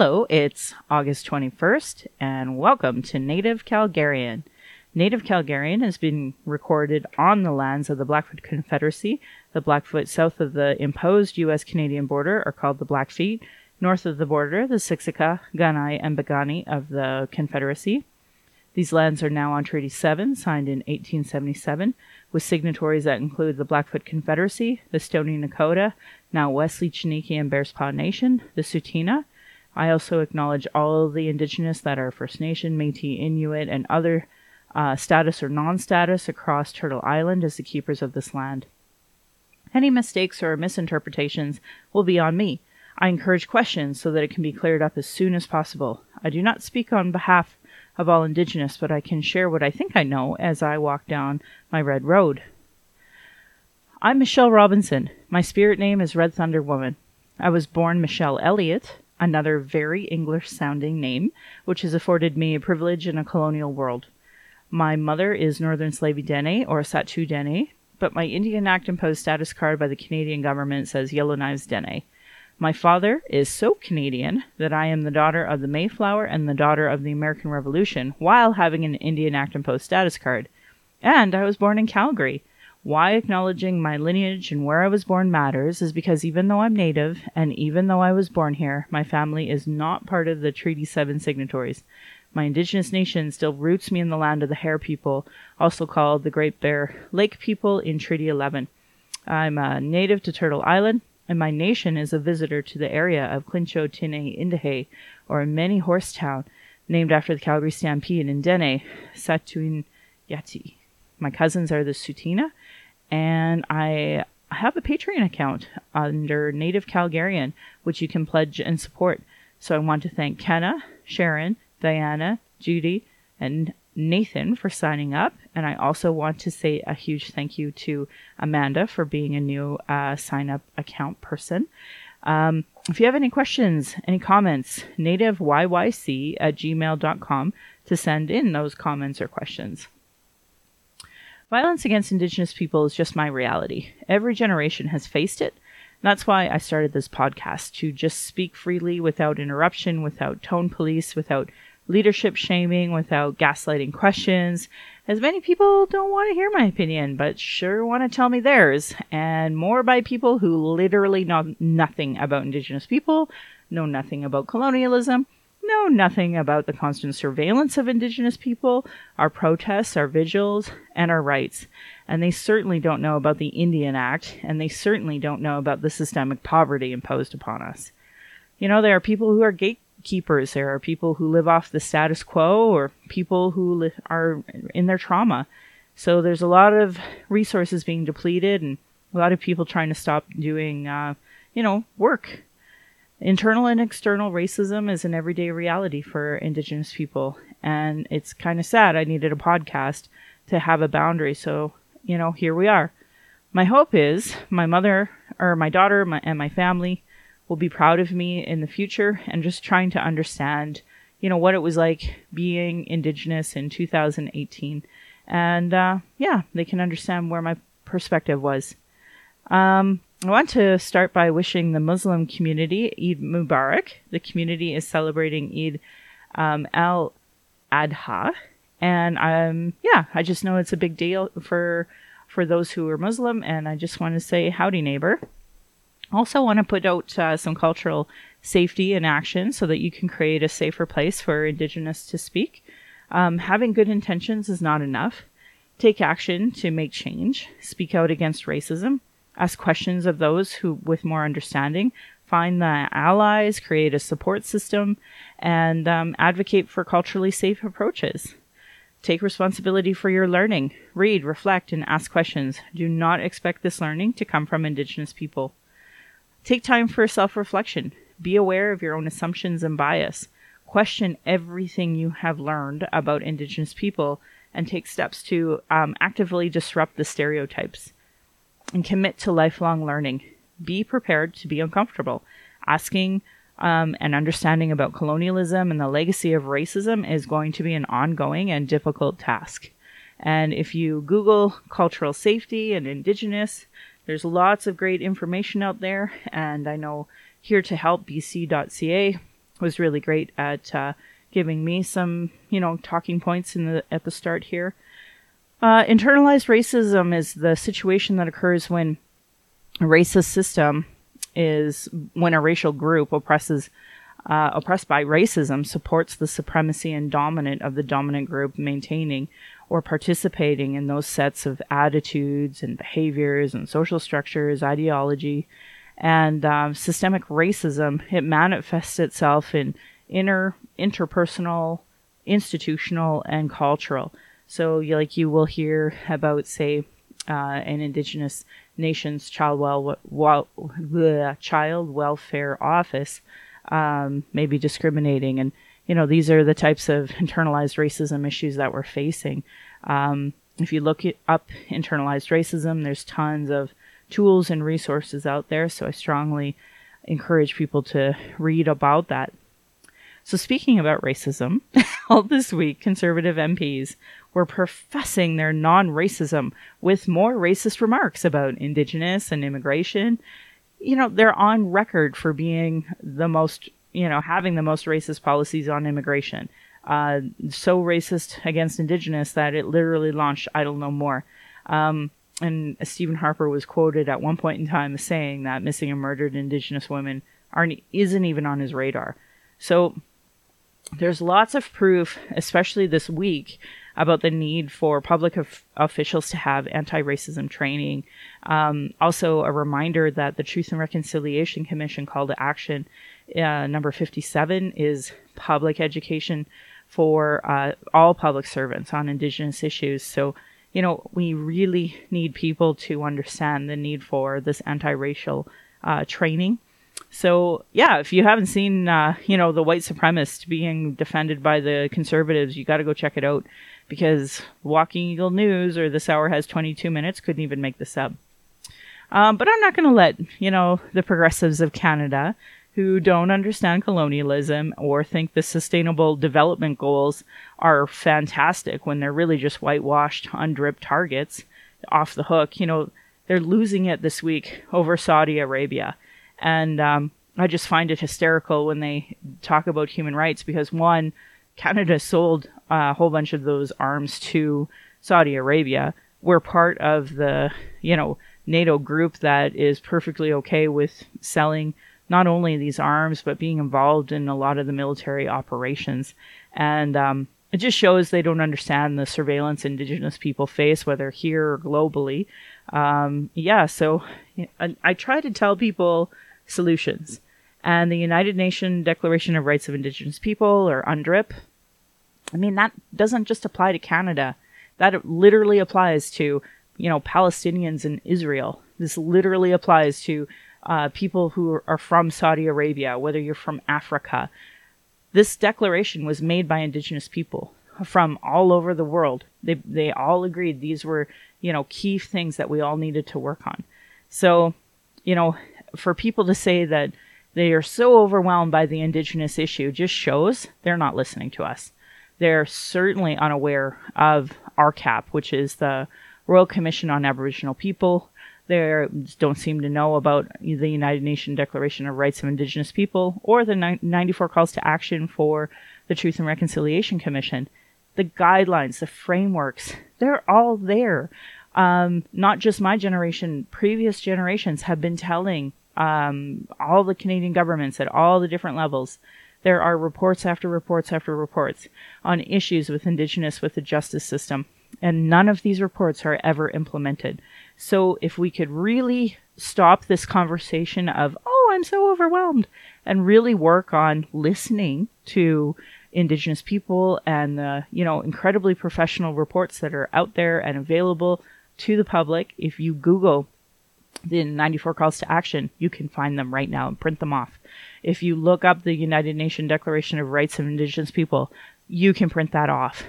Hello, it's August 21st, and welcome to Native Calgarian. Native Calgarian has been recorded on the lands of the Blackfoot Confederacy. The Blackfoot south of the imposed U.S.-Canadian border are called the Blackfeet. North of the border, the Siksika, Kainai, and Piikani of the Confederacy. These lands are now on Treaty 7, signed in 1877, with signatories that include the Blackfoot Confederacy, the Stoney Nakoda, now Wesley, Chiniki, and Bearspaw Nation, the Sutina. I also acknowledge all the Indigenous that are First Nation, Métis, Inuit, and other status or non-status across Turtle Island as the keepers of this land. Any mistakes or misinterpretations will be on me. I encourage questions so that it can be cleared up as soon as possible. I do not speak on behalf of all Indigenous, but I can share what I think I know as I walk down my red road. I'm Michelle Robinson. My spirit name is Red Thunder Woman. I was born Michelle Elliott, another very English-sounding name, which has afforded me a privilege in a colonial world. My mother is Northern Slavey Dene, or Satu Dene, but my Indian Act-imposed status card by the Canadian government says Yellowknives Dene. My father is so Canadian that I am the daughter of the Mayflower and the daughter of the American Revolution, while having an Indian Act-imposed status card. And I was born in Calgary. Why acknowledging my lineage and where I was born matters is because even though I'm Native, and even though I was born here, my family is not part of the Treaty 7 signatories. My Indigenous nation still roots me in the land of the Hare people, also called the Great Bear Lake people in Treaty 11. I'm a native to Turtle Island, and my nation is a visitor to the area of Klincho Tine Indahe, or Many Horse Town, named after the Calgary Stampede in Dene, Satuin Yati. My cousins are the Sutina, and I have a Patreon account under Native Calgarian, which you can pledge and support. So I want to thank Kenna, Sharon, Diana, Judy, and Nathan for signing up. And I also want to say a huge thank you to Amanda for being a new sign-up account person. If you have any questions, any comments, nativeyyc@gmail.com to send in those comments or questions. Violence against Indigenous people is just my reality. Every generation has faced it. That's why I started this podcast, to just speak freely without interruption, without tone police, without leadership shaming, without gaslighting questions. As many people don't want to hear my opinion, but sure want to tell me theirs, and more by people who literally know nothing about Indigenous people, know nothing about colonialism, know nothing about the constant surveillance of Indigenous people, our protests, our vigils, and our rights. And they certainly don't know about the Indian Act, and they certainly don't know about the systemic poverty imposed upon us. You know, there are people who are gatekeepers. There are people who live off the status quo, or people who are in their trauma. So there's a lot of resources being depleted, and a lot of people trying to stop doing, work. Internal and external racism is an everyday reality for Indigenous people, and it's kind of sad. I needed a podcast to have a boundary, so, here we are. My hope is my daughter, and my family will be proud of me in the future, and just trying to understand, what it was like being Indigenous in 2018. And, they can understand where my perspective was. I want to start by wishing the Muslim community Eid Mubarak. The community is celebrating Eid al-Adha. And I just know it's a big deal for those who are Muslim. And I just want to say howdy, neighbor. Also want to put out some cultural safety in action so that you can create a safer place for Indigenous to speak. Having good intentions is not enough. Take action to make change. Speak out against racism. Ask questions of those who with more understanding, find the allies, create a support system, and advocate for culturally safe approaches. Take responsibility for your learning. Read, reflect, and ask questions. Do not expect this learning to come from Indigenous people. Take time for self-reflection. Be aware of your own assumptions and bias. Question everything you have learned about Indigenous people, and take steps to actively disrupt the stereotypes. And commit to lifelong learning. Be prepared to be uncomfortable. Asking and understanding about colonialism and the legacy of racism is going to be an ongoing and difficult task. And if you Google cultural safety and Indigenous, there's lots of great information out there. And I know here to help bc.ca was really great at giving me some, talking points at the start here. Internalized racism is the situation that occurs when a racist system is when a racial group oppressed by racism supports the supremacy and dominant of the dominant group, maintaining or participating in those sets of attitudes and behaviors and social structures, ideology, and systemic racism. It manifests itself in interpersonal, institutional, and cultural. So, you will hear about, say, an Indigenous Nations Child Welfare Office maybe discriminating. And, these are the types of internalized racism issues that we're facing. If you look up internalized racism, there's tons of tools and resources out there. So I strongly encourage people to read about that. So speaking about racism, all this week, Conservative MPs were professing their non-racism with more racist remarks about Indigenous and immigration. They're on record for being the most, having the most racist policies on immigration. So racist against Indigenous that it literally launched Idle No More. And Stephen Harper was quoted at one point in time as saying that missing and murdered Indigenous women isn't even on his radar. So there's lots of proof, especially this week, about the need for public officials to have anti-racism training. Also, a reminder that the Truth and Reconciliation Commission call to action number 57 is public education for all public servants on Indigenous issues. So, we really need people to understand the need for this anti-racial training. So, yeah, if you haven't seen, the white supremacist being defended by the conservatives, you got to go check it out, because Walking Eagle News or This Hour Has 22 Minutes couldn't even make this up. But I'm not going to let, the progressives of Canada who don't understand colonialism or think the sustainable development goals are fantastic when they're really just whitewashed, undripped targets off the hook. They're losing it this week over Saudi Arabia. And I just find it hysterical when they talk about human rights because, one, Canada sold a whole bunch of those arms to Saudi Arabia. We're part of the, NATO group that is perfectly okay with selling not only these arms, but being involved in a lot of the military operations. And it just shows they don't understand the surveillance Indigenous people face, whether here or globally. So I try to tell people solutions. And the United Nations Declaration of Rights of Indigenous People, or UNDRIP, that doesn't just apply to Canada. That literally applies to, Palestinians and Israel. This literally applies to people who are from Saudi Arabia, whether you're from Africa. This declaration was made by Indigenous people from all over the world. They all agreed these were, key things that we all needed to work on. So, for people to say that they are so overwhelmed by the Indigenous issue just shows they're not listening to us. They're certainly unaware of RCAP, which is the Royal Commission on Aboriginal People. They don't seem to know about the United Nations Declaration of Rights of Indigenous People or the 94 calls to action for the Truth and Reconciliation Commission. The guidelines, the frameworks, they're all there. Not just my generation, previous generations have been telling all the Canadian governments at all the different levels. There are reports after reports after reports on issues with Indigenous, with the justice system. And none of these reports are ever implemented. So if we could really stop this conversation of, I'm so overwhelmed, and really work on listening to Indigenous people and the, incredibly professional reports that are out there and available to the public. If you Google the 94 calls to action, you can find them right now and print them off. If you look up the United Nations Declaration of Rights of Indigenous People, you can print that off.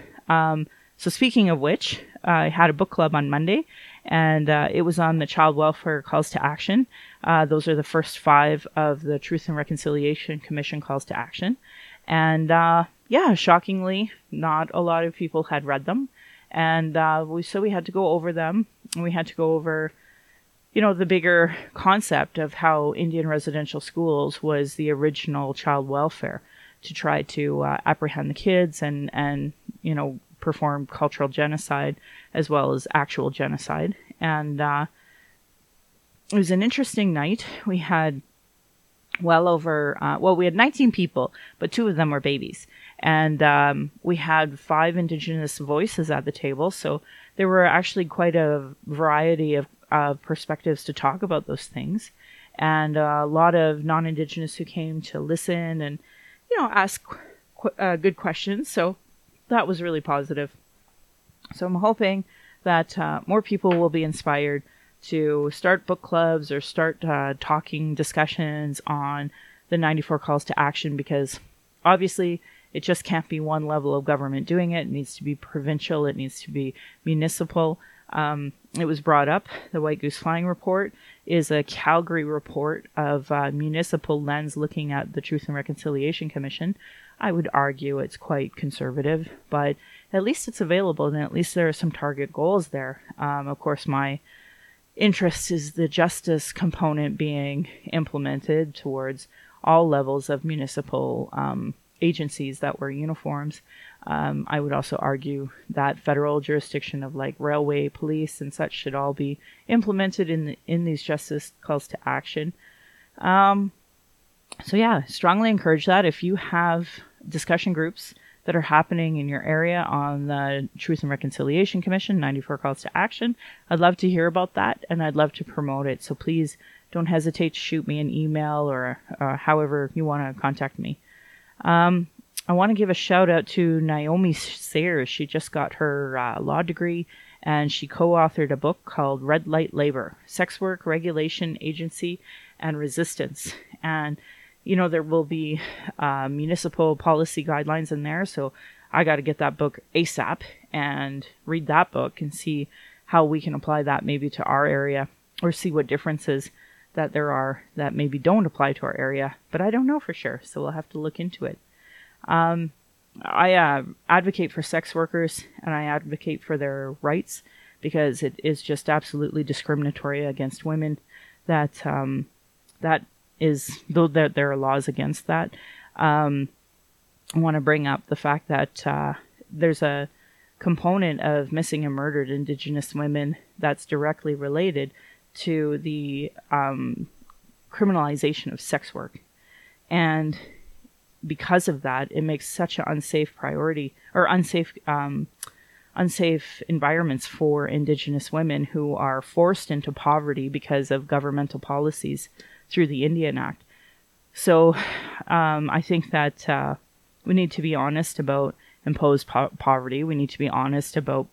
So speaking of which, I had a book club on Monday, and it was on the child welfare calls to action. Those are the first 5 of the Truth and Reconciliation Commission calls to action. And shockingly, not a lot of people had read them. And so we had to go over them. And we had to go over, the bigger concept of how Indian residential schools was the original child welfare. to try to apprehend the kids and, you know, perform cultural genocide as well as actual genocide. And it was an interesting night. We had well over, we had 19 people, but 2 of them were babies. And we had 5 Indigenous voices at the table. So there were actually quite a variety of perspectives to talk about those things. And a lot of non-Indigenous who came to listen and, you know, ask good questions. So that was really positive. So I'm hoping that more people will be inspired to start book clubs or start talking discussions on the 94 calls to action, because obviously it just can't be one level of government doing it. It needs to be provincial. It needs to be municipal. It was brought up. The White Goose Flying Report is a Calgary report of municipal lens looking at the Truth and Reconciliation Commission. I would argue it's quite conservative, but at least it's available and at least there are some target goals there. Of course, my interest is the justice component being implemented towards all levels of municipal agencies that wear uniforms. I would also argue that federal jurisdiction of like railway, police, and such should all be implemented in these justice calls to action. So yeah, strongly encourage that. If you have discussion groups that are happening in your area on the Truth and Reconciliation Commission, 94 calls to action, I'd love to hear about that and I'd love to promote it. So please don't hesitate to shoot me an email or however you want to contact me. I want to give a shout out to Naomi Sayers. She just got her law degree and she co-authored a book called Red Light Labor, Sex Work, Regulation, Agency, and Resistance. And, you know, there will be municipal policy guidelines in there. So I got to get that book ASAP and read that book and see how we can apply that maybe to our area or see what differences that there are that maybe don't apply to our area, but I don't know for sure. So we'll have to look into it. I advocate for sex workers and I advocate for their rights because it is just absolutely discriminatory against women that, that is, though there are laws against that. I want to bring up the fact that there's a component of missing and murdered Indigenous women that's directly related to the criminalization of sex work. And because of that, it makes such an unsafe priority or unsafe environments for Indigenous women who are forced into poverty because of governmental policies through the Indian Act. So I think that we need to be honest about imposed poverty. We need to be honest about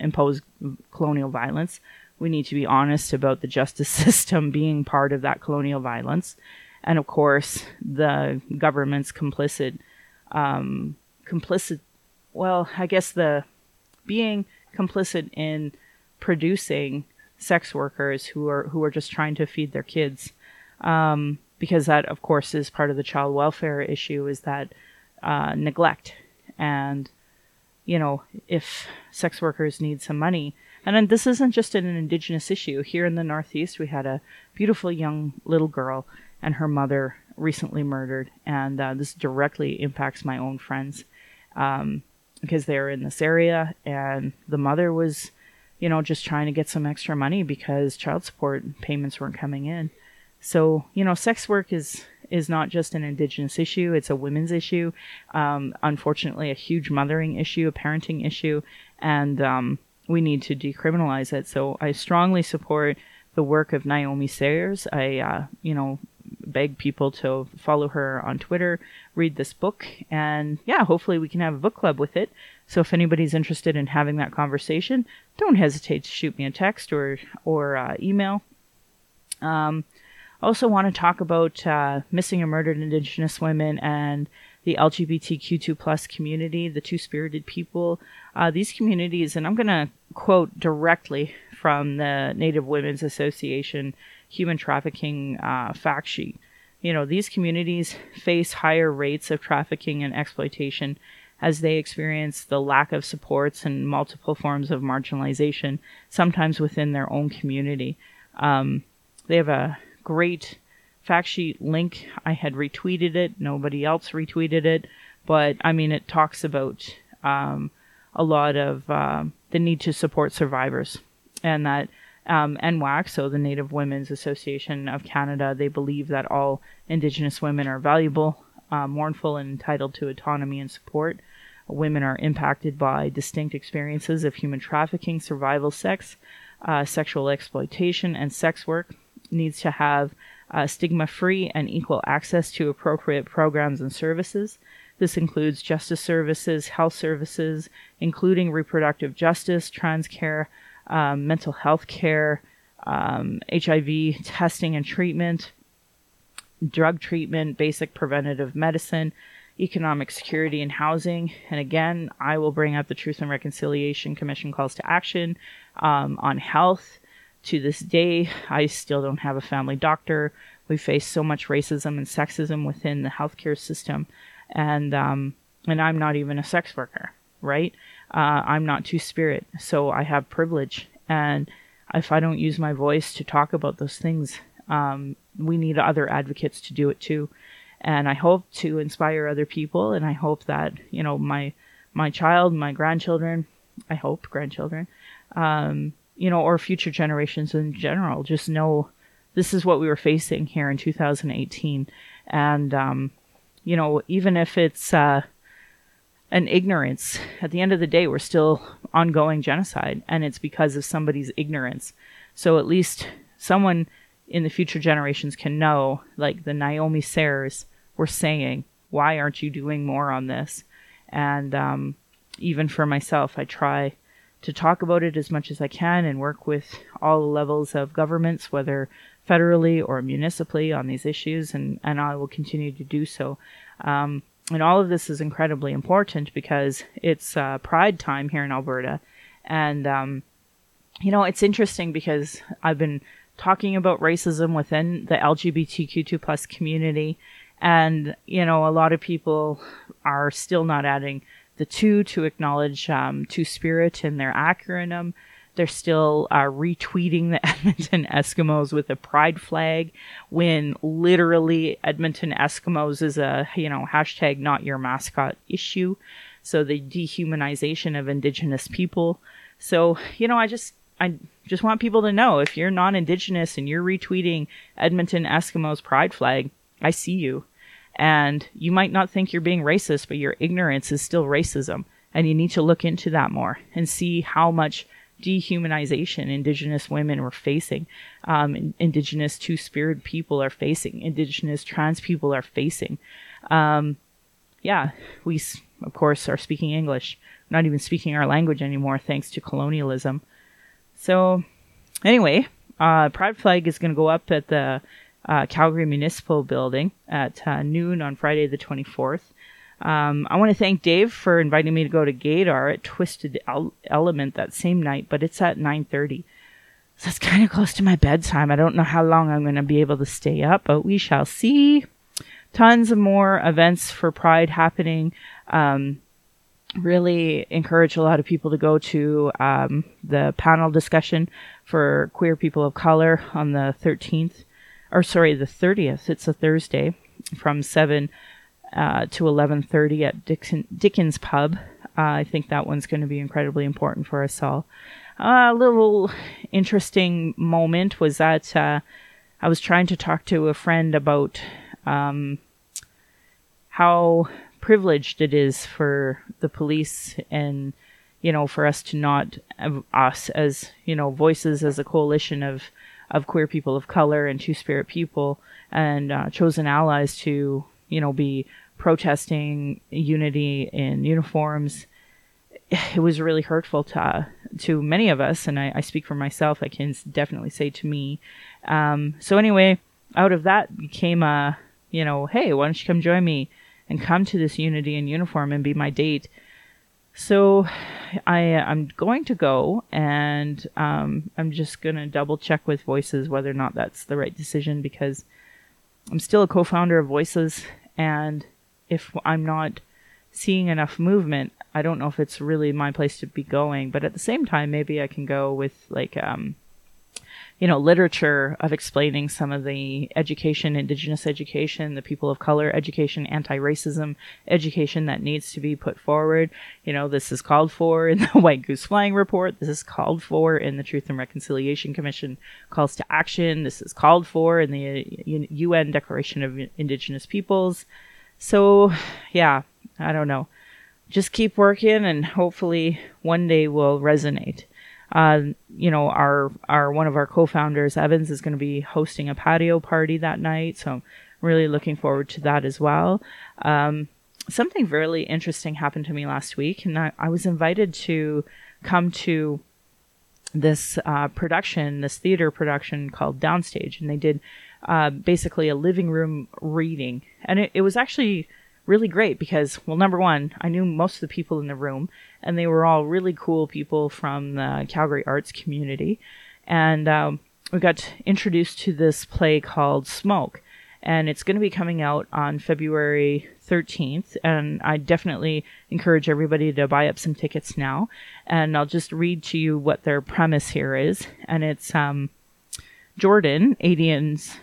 imposed colonial violence. We need to be honest about the justice system being part of that colonial violence. And of course, the government's being complicit in producing sex workers who are just trying to feed their kids. Because that, of course, is part of the child welfare issue, is that neglect. And, you know, if sex workers need some money, and then this isn't just an Indigenous issue. Here in the Northeast, we had a beautiful young little girl and her mother recently murdered. And this directly impacts my own friends because they were in this area. And the mother was, you know, just trying to get some extra money because child support payments weren't coming in. So, you know, sex work is not just an Indigenous issue. It's a women's issue. Unfortunately, a huge mothering issue, a parenting issue. And we need to decriminalize it. So I strongly support the work of Naomi Sayers. I, beg people to follow her on Twitter, read this book, and yeah, hopefully we can have a book club with it. So if anybody's interested in having that conversation, don't hesitate to shoot me a text or email. I also want to talk about missing and murdered Indigenous women and the LGBTQ2+ community, the two-spirited people, these communities, and I'm going to quote directly from the Native Women's Association human trafficking fact sheet. You know, these communities face higher rates of trafficking and exploitation as they experience the lack of supports and multiple forms of marginalization, sometimes within their own community. They have a great fact sheet link. I had retweeted it. Nobody else retweeted it. But, I mean, it talks about a lot of the need to support survivors. And that NWAC, so the Native Women's Association of Canada, they believe that all Indigenous women are valuable, mournful, and entitled to autonomy and support. Women are impacted by distinct experiences of human trafficking, survival sex, sexual exploitation, and sex work. Needs to have stigma-free and equal access to appropriate programs and services. This includes justice services, health services, including reproductive justice, trans care, mental health care, HIV testing and treatment, drug treatment, basic preventative medicine, economic security and housing. And again, I will bring up the Truth and Reconciliation Commission calls to action on health. To this day, I still don't have a family doctor. We face so much racism and sexism within the healthcare system. And I'm not even a sex worker, right? I'm not Two-Spirit, so I have privilege. And if I don't use my voice to talk about those things, we need other advocates to do it too. And I hope to inspire other people. And I hope that, you know, my child, my grandchildren, I hope grandchildren, you know, or future generations in general, just know this is what we were facing here in 2018. And, you know, even if it's an ignorance, at the end of the day, we're still ongoing genocide, and it's because of somebody's ignorance. So at least someone in the future generations can know, like the Naomi Sayers were saying, why aren't you doing more on this? And even for myself, I try to talk about it as much as I can and work with all levels of governments, whether federally or municipally, on these issues, and I will continue to do so. And all of this is incredibly important because it's Pride time here in Alberta. And, you know, it's interesting because I've been talking about racism within the LGBTQ2+ community. And, you know, a lot of people are still not adding the two to acknowledge Two-Spirit in their acronym. They're still retweeting the Edmonton Eskimos with a pride flag when literally Edmonton Eskimos is a, you know, hashtag not your mascot issue. So the dehumanization of Indigenous people. So, you know, I just want people to know, if you're non-Indigenous and you're retweeting Edmonton Eskimos pride flag, I see you. And you might not think you're being racist, but your ignorance is still racism. And you need to look into that more and see how much dehumanization Indigenous women were facing, Indigenous Two-Spirit people are facing, Indigenous trans people are facing. Yeah, we, of course, are speaking English, not even speaking our language anymore, thanks to colonialism. So anyway, Pride Flag is going to go up at the Calgary Municipal Building at noon on Friday the 24th. I want to thank Dave for inviting me to go to Gaydar at Twisted Element that same night, but it's at 9:30. So it's kind of close to my bedtime. I don't know how long I'm going to be able to stay up, but we shall see. Tons of more events for Pride happening. Really encourage a lot of people to go to the panel discussion for queer people of color on the 30th. It's a Thursday from 7 to 11:30 at Dickens Pub. I think that one's going to be incredibly important for us all. A little interesting moment was that I was trying to talk to a friend about how privileged it is for the police and, you know, for us to not, us as, you know, Voices as a coalition of queer people of color and Two-Spirit people and chosen allies to, you know, be protesting unity in uniforms. It was really hurtful to many of us, and I speak for myself, I can definitely say to me. So anyway, out of that became a, you know, hey, why don't you come join me and come to this unity in uniform and be my date? So I'm going to go, and I'm just going to double check with Voices whether or not that's the right decision, because I'm still a co-founder of Voices, and if I'm not seeing enough movement, I don't know if it's really my place to be going. But at the same time, maybe I can go with, like, you know, literature of explaining some of the education, Indigenous education, the people of color education, anti-racism education that needs to be put forward. You know, this is called for in the White Goose Flying Report. This is called for in the Truth and Reconciliation Commission calls to action. This is called for in the UN Declaration of Indigenous Peoples. So, yeah, I don't know. Just keep working and hopefully one day we'll resonate. You know, our one of our co-founders, Evans, is going to be hosting a patio party that night, so I'm really looking forward to that as well. Something really interesting happened to me last week, and I was invited to come to this theater production called Downstage, and they did basically a living room reading, and it was actually really great because, well, number one, I knew most of the people in the room, and they were all really cool people from the Calgary arts community. And we got introduced to this play called Smoke, and it's going to be coming out on February 13th. And I definitely encourage everybody to buy up some tickets now. And I'll just read to you what their premise here is. And it's Jordan, Adian's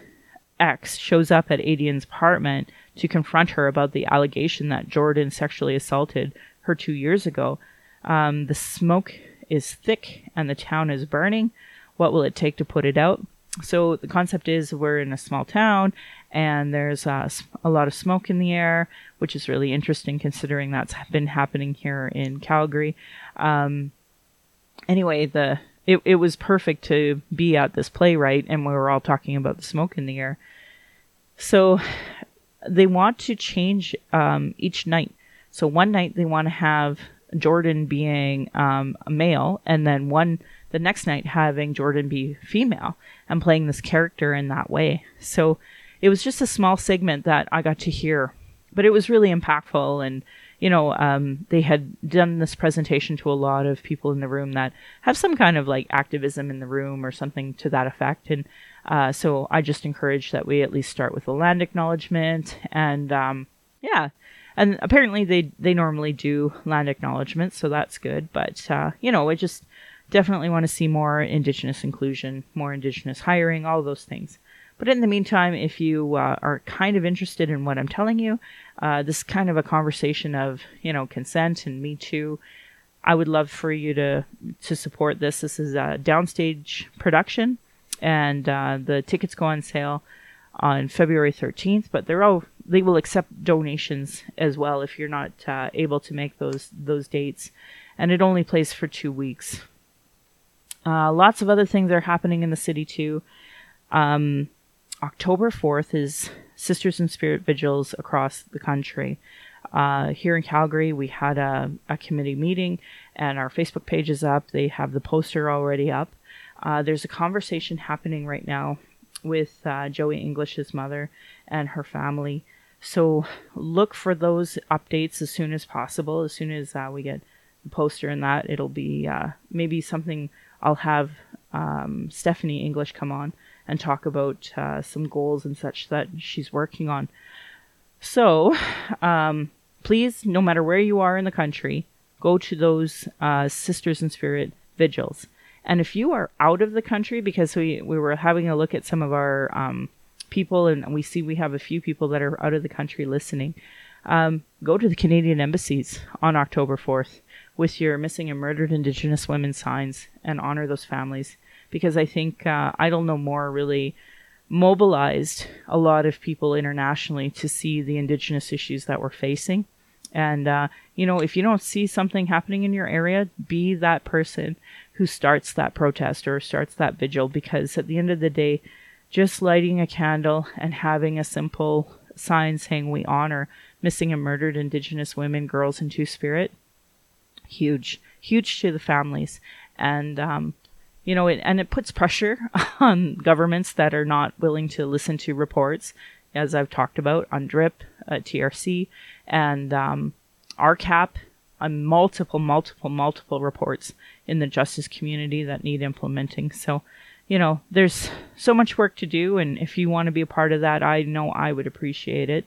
ex, shows up at Adian's apartment to confront her about the allegation that Jordan sexually assaulted her 2 years ago. The smoke is thick and the town is burning. What will it take to put it out? So the concept is we're in a small town and there's a lot of smoke in the air, which is really interesting considering that's been happening here in Calgary. Anyway, it was perfect to be at this playwright, and we were all talking about the smoke in the air. So they want to change each night. So one night they want to have Jordan being a male, and then the next night having Jordan be female and playing this character in that way. So it was just a small segment that I got to hear, but it was really impactful. And you know, they had done this presentation to a lot of people in the room that have some kind of like activism in the room or something to that effect. And so I just encourage that we at least start with a land acknowledgement. And yeah, and apparently they normally do land acknowledgements, so that's good. But, you know, I just definitely want to see more Indigenous inclusion, more Indigenous hiring, all those things. But in the meantime, if you are kind of interested in what I'm telling you, this kind of a conversation of, you know, consent and Me Too, I would love for you to support this. This is a Downstage production, and the tickets go on sale on February 13th, but they will accept donations as well if you're not able to make those dates. And it only plays for 2 weeks. Lots of other things are happening in the city too. October 4th is Sisters in Spirit vigils across the country. Here in Calgary, we had a committee meeting, and our Facebook page is up. They have the poster already up. There's a conversation happening right now with Joey English's mother and her family. So look for those updates as soon as possible. As soon as we get the poster and that, it'll be maybe something I'll have Stephanie English come on and talk about some goals and such that she's working on. So please, no matter where you are in the country, go to those Sisters in Spirit vigils. And if you are out of the country, because we were having a look at some of our people, and we see we have a few people that are out of the country listening, go to the Canadian embassies on October 4th with your missing and murdered Indigenous women signs and honor those families. Because I think Idle No More really mobilized a lot of people internationally to see the Indigenous issues that we're facing. And, you know, if you don't see something happening in your area, be that person who starts that protest or starts that vigil. Because at the end of the day, just lighting a candle and having a simple sign saying we honor missing and murdered Indigenous women, girls, and Two-Spirit, huge, huge to the families. And, you know, it puts pressure on governments that are not willing to listen to reports, as I've talked about, on DRIP, TRC, and RCAP, on multiple reports in the justice community that need implementing. So, you know, there's so much work to do, and if you want to be a part of that, I know I would appreciate it.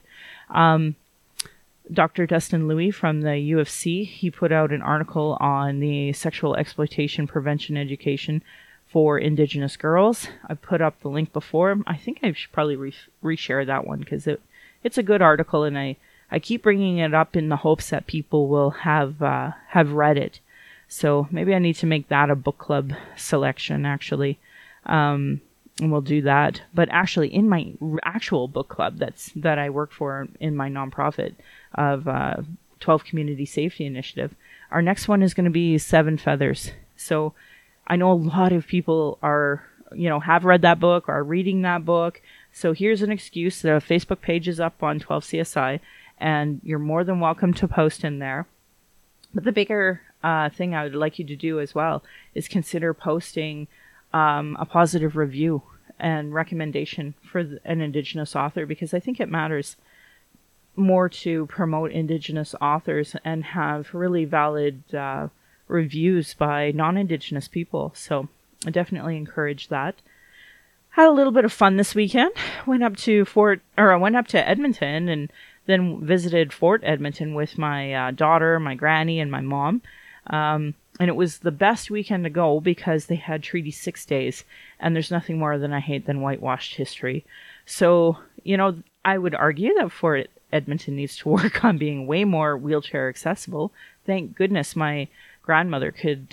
Dr. Dustin Louis from the UFC, he put out an article on the sexual exploitation prevention education for Indigenous girls. I put up the link before. I think I should probably reshare that one because it's a good article, and I keep bringing it up in the hopes that people will have read it. So maybe I need to make that a book club selection, actually. And we'll do that. But actually, in my actual book club that I work for in my nonprofit of 12 Community Safety Initiative, our next one is going to be Seven Feathers. So I know a lot of people are, have read that book, are reading that book. So here's an excuse. The Facebook page is up on 12CSI, and you're more than welcome to post in there. But the bigger thing I would like you to do as well is consider posting a positive review and recommendation for an Indigenous author, because I think it matters more to promote Indigenous authors and have really valid reviews by non-Indigenous people. So I definitely encourage that. Had a little bit of fun this weekend. I went up to Edmonton and then visited Fort Edmonton with my daughter, my granny, and my mom. And it was the best weekend to go because they had Treaty 6 days, and there's nothing more than I hate than whitewashed history. So, I would argue that Fort Edmonton needs to work on being way more wheelchair accessible. Thank goodness my grandmother could,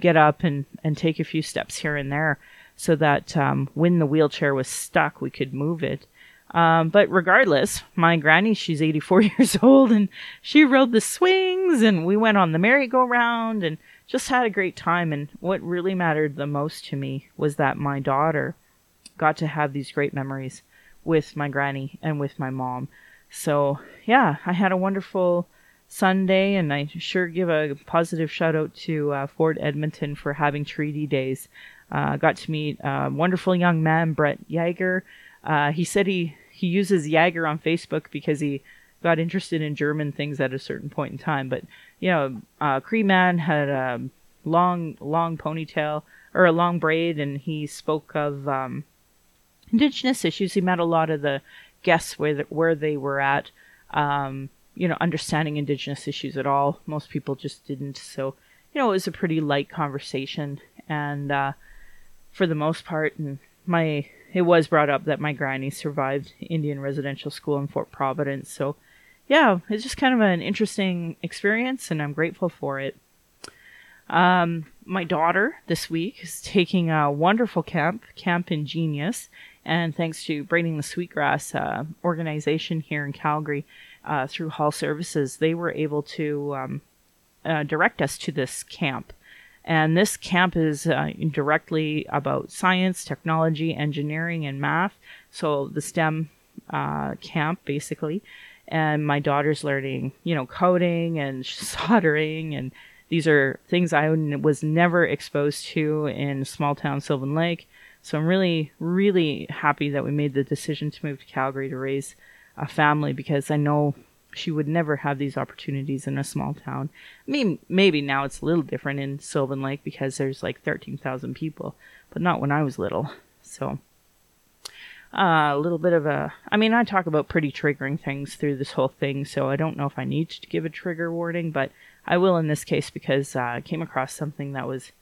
get up and take a few steps here and there so that when the wheelchair was stuck, we could move it. But regardless, my granny, she's 84 years old, and she rode the swings, and we went on the merry-go-round and just had a great time. And what really mattered the most to me was that my daughter got to have these great memories with my granny and with my mom. So yeah, I had a wonderful Sunday, and I sure give a positive shout out to Fort Edmonton for having treaty days. Got to meet a wonderful young man, Brett Yeager. He said he uses Jaeger on Facebook because he got interested in German things at a certain point in time. But, Cree man had a long ponytail or a long braid, and he spoke of Indigenous issues. He met a lot of the guests where they were at, understanding Indigenous issues at all. Most people just didn't. So, it was a pretty light conversation. And for the most part, it was brought up that my granny survived Indian residential school in Fort Providence. So yeah, it's just kind of an interesting experience, and I'm grateful for it. My daughter this week is taking a wonderful Camp Ingenious. And thanks to Braiding the Sweetgrass organization here in Calgary through Hall Services, they were able to direct us to this camp. And this camp is directly about science, technology, engineering, and math. So the STEM camp, basically. And my daughter's learning, coding and soldering. And these are things I was never exposed to in small town Sylvan Lake. So I'm really, really happy that we made the decision to move to Calgary to raise a family, because I know she would never have these opportunities in a small town. I mean, maybe now it's a little different in Sylvan Lake because there's like 13,000 people, but not when I was little. So a little bit of I talk about pretty triggering things through this whole thing, so I don't know if I need to give a trigger warning, but I will in this case because I came across something that was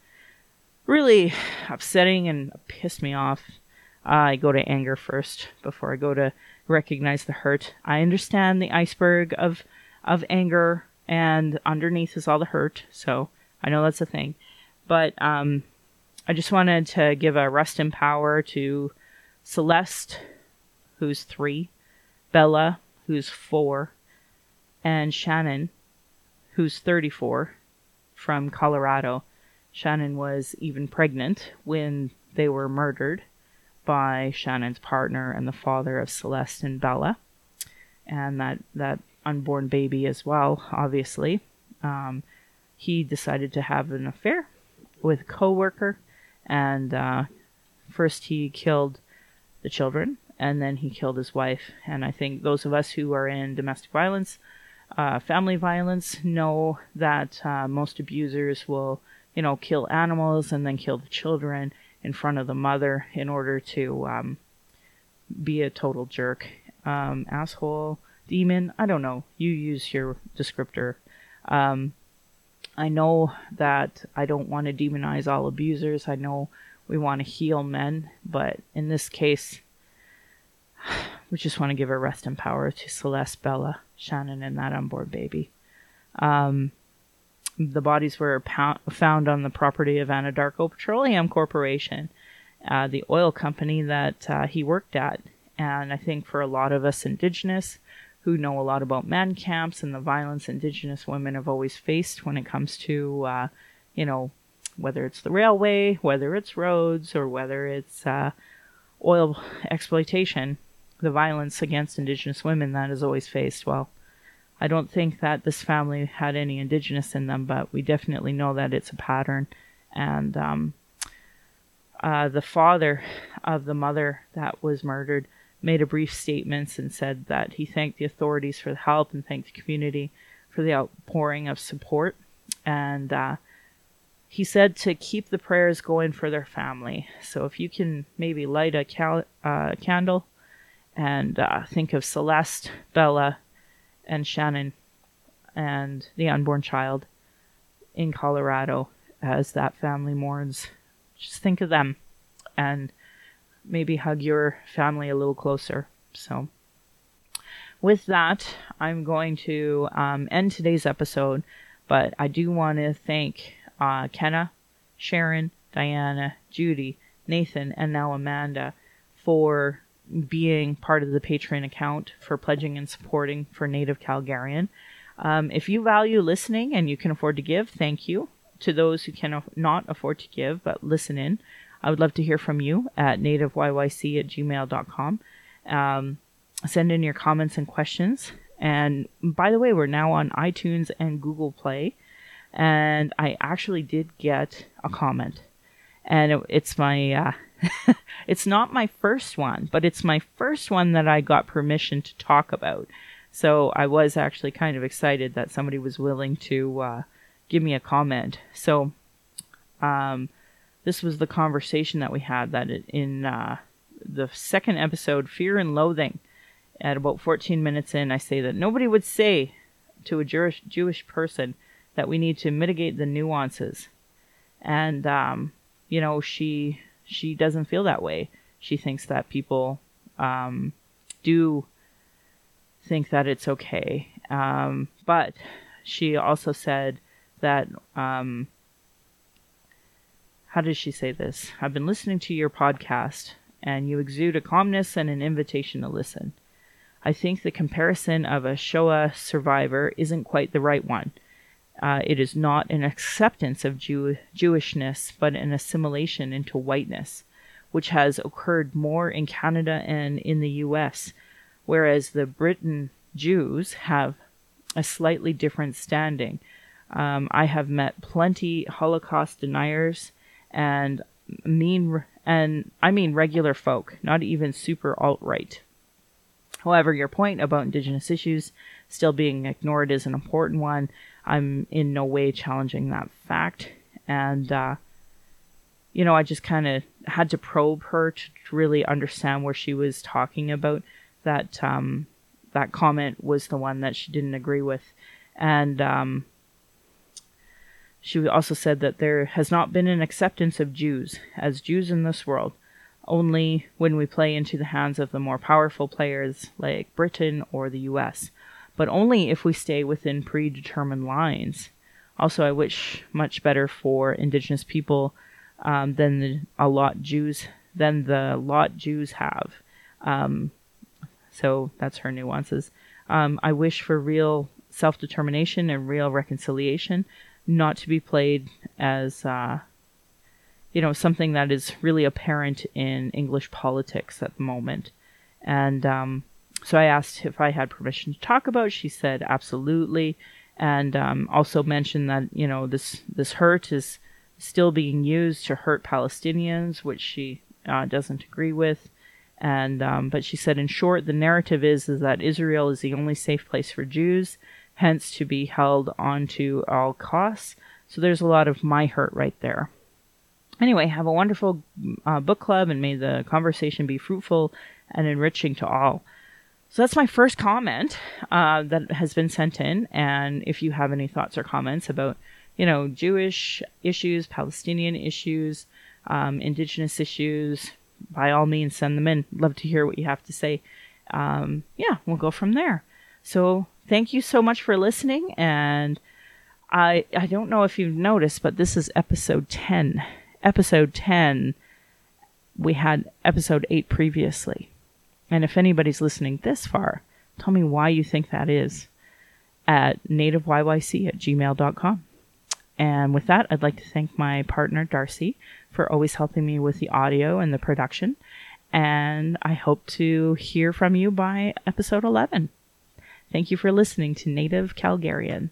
really upsetting and pissed me off. I go to anger first before I go to recognize the hurt. I understand the iceberg of anger, and underneath is all the hurt. So I know that's a thing. But I just wanted to give a rest in power to Celeste, who's 3, Bella, who's 4, and Shannon, who's 34, from Colorado. Shannon was even pregnant when they were murdered by Shannon's partner and the father of Celeste and Bella, and that unborn baby as well, obviously. He decided to have an affair with a coworker, and first he killed the children, and then he killed his wife. And I think those of us who are in domestic violence, family violence, know that most abusers will, kill animals and then kill the children in front of the mother in order to be a total jerk, asshole, demon. I don't know. You use your descriptor. I know that I don't want to demonize all abusers. I know we want to heal men, but in this case, we just want to give a rest and power to Celeste, Bella, Shannon, and that unborn baby. The bodies were found on the property of Anadarko Petroleum Corporation, the oil company that he worked at. And I think for a lot of us Indigenous who know a lot about man camps and the violence Indigenous women have always faced when it comes to, whether it's the railway, whether it's roads, or whether it's oil exploitation, the violence against Indigenous women that is always faced. Well, I don't think that this family had any Indigenous in them, but we definitely know that it's a pattern. And the father of the mother that was murdered made a brief statement and said that he thanked the authorities for the help and thanked the community for the outpouring of support. And he said to keep the prayers going for their family. So if you can maybe light a candle and think of Celeste, Bella, and Shannon and the unborn child in Colorado as that family mourns. Just think of them and maybe hug your family a little closer. So with that, I'm going to end today's episode, but I do want to thank Kenna, Sharon, Diana, Judy, Nathan, and now Amanda for being part of the Patreon account, for pledging and supporting for Native Calgarian. If you value listening and you can afford to give, thank you. To those who cannot afford to give but listen in, I would love to hear from you at nativeyyc@gmail.com. Send in your comments and questions. And by the way, we're now on iTunes and Google Play. And I actually did get a comment. And it's my... it's not my first one, but it's my first one that I got permission to talk about. So I was actually kind of excited that somebody was willing to give me a comment. So this was the conversation that we had that in the second episode, Fear and Loathing. At about 14 minutes in, I say that nobody would say to a Jewish person that we need to mitigate the nuances. And, she doesn't feel that way. She thinks that people do think that it's okay. But she also said that, how did she say this? I've been listening to your podcast and you exude a calmness and an invitation to listen. I think the comparison of a Shoah survivor isn't quite the right one. It is not an acceptance of Jewishness, but an assimilation into whiteness, which has occurred more in Canada and in the U.S., whereas the Britain Jews have a slightly different standing. I have met plenty Holocaust deniers and regular folk, not even super alt-right. However, your point about Indigenous issues still being ignored is an important one. I'm in no way challenging that fact. And, I just kind of had to probe her to really understand where she was talking about. That that comment was the one that she didn't agree with. And she also said that there has not been an acceptance of Jews as Jews in this world. Only when we play into the hands of the more powerful players like Britain or the US. But only if we stay within predetermined lines. Also, I wish much better for Indigenous people than the lot Jews have. So that's her nuances. I wish for real self-determination and real reconciliation, not to be played as something that is really apparent in English politics at the moment. And so I asked if I had permission to talk about it. She said, absolutely. And also mentioned that, this hurt is still being used to hurt Palestinians, which she doesn't agree with. And but she said, in short, the narrative is that Israel is the only safe place for Jews, hence to be held onto all costs. So there's a lot of my hurt right there. Anyway, have a wonderful book club and may the conversation be fruitful and enriching to all. So that's my first comment that has been sent in. And if you have any thoughts or comments about you know, Jewish issues, Palestinian issues, Indigenous issues, by all means, send them in. Love to hear what you have to say. Yeah, we'll go from there. So thank you so much for listening. And I don't know if you've noticed, but this is episode 10. Episode 10. We had episode 8 previously. And if anybody's listening this far, tell me why you think that is at nativeyyc@gmail.com. And with that, I'd like to thank my partner, Darcy, for always helping me with the audio and the production. And I hope to hear from you by episode 11. Thank you for listening to Native Calgarian.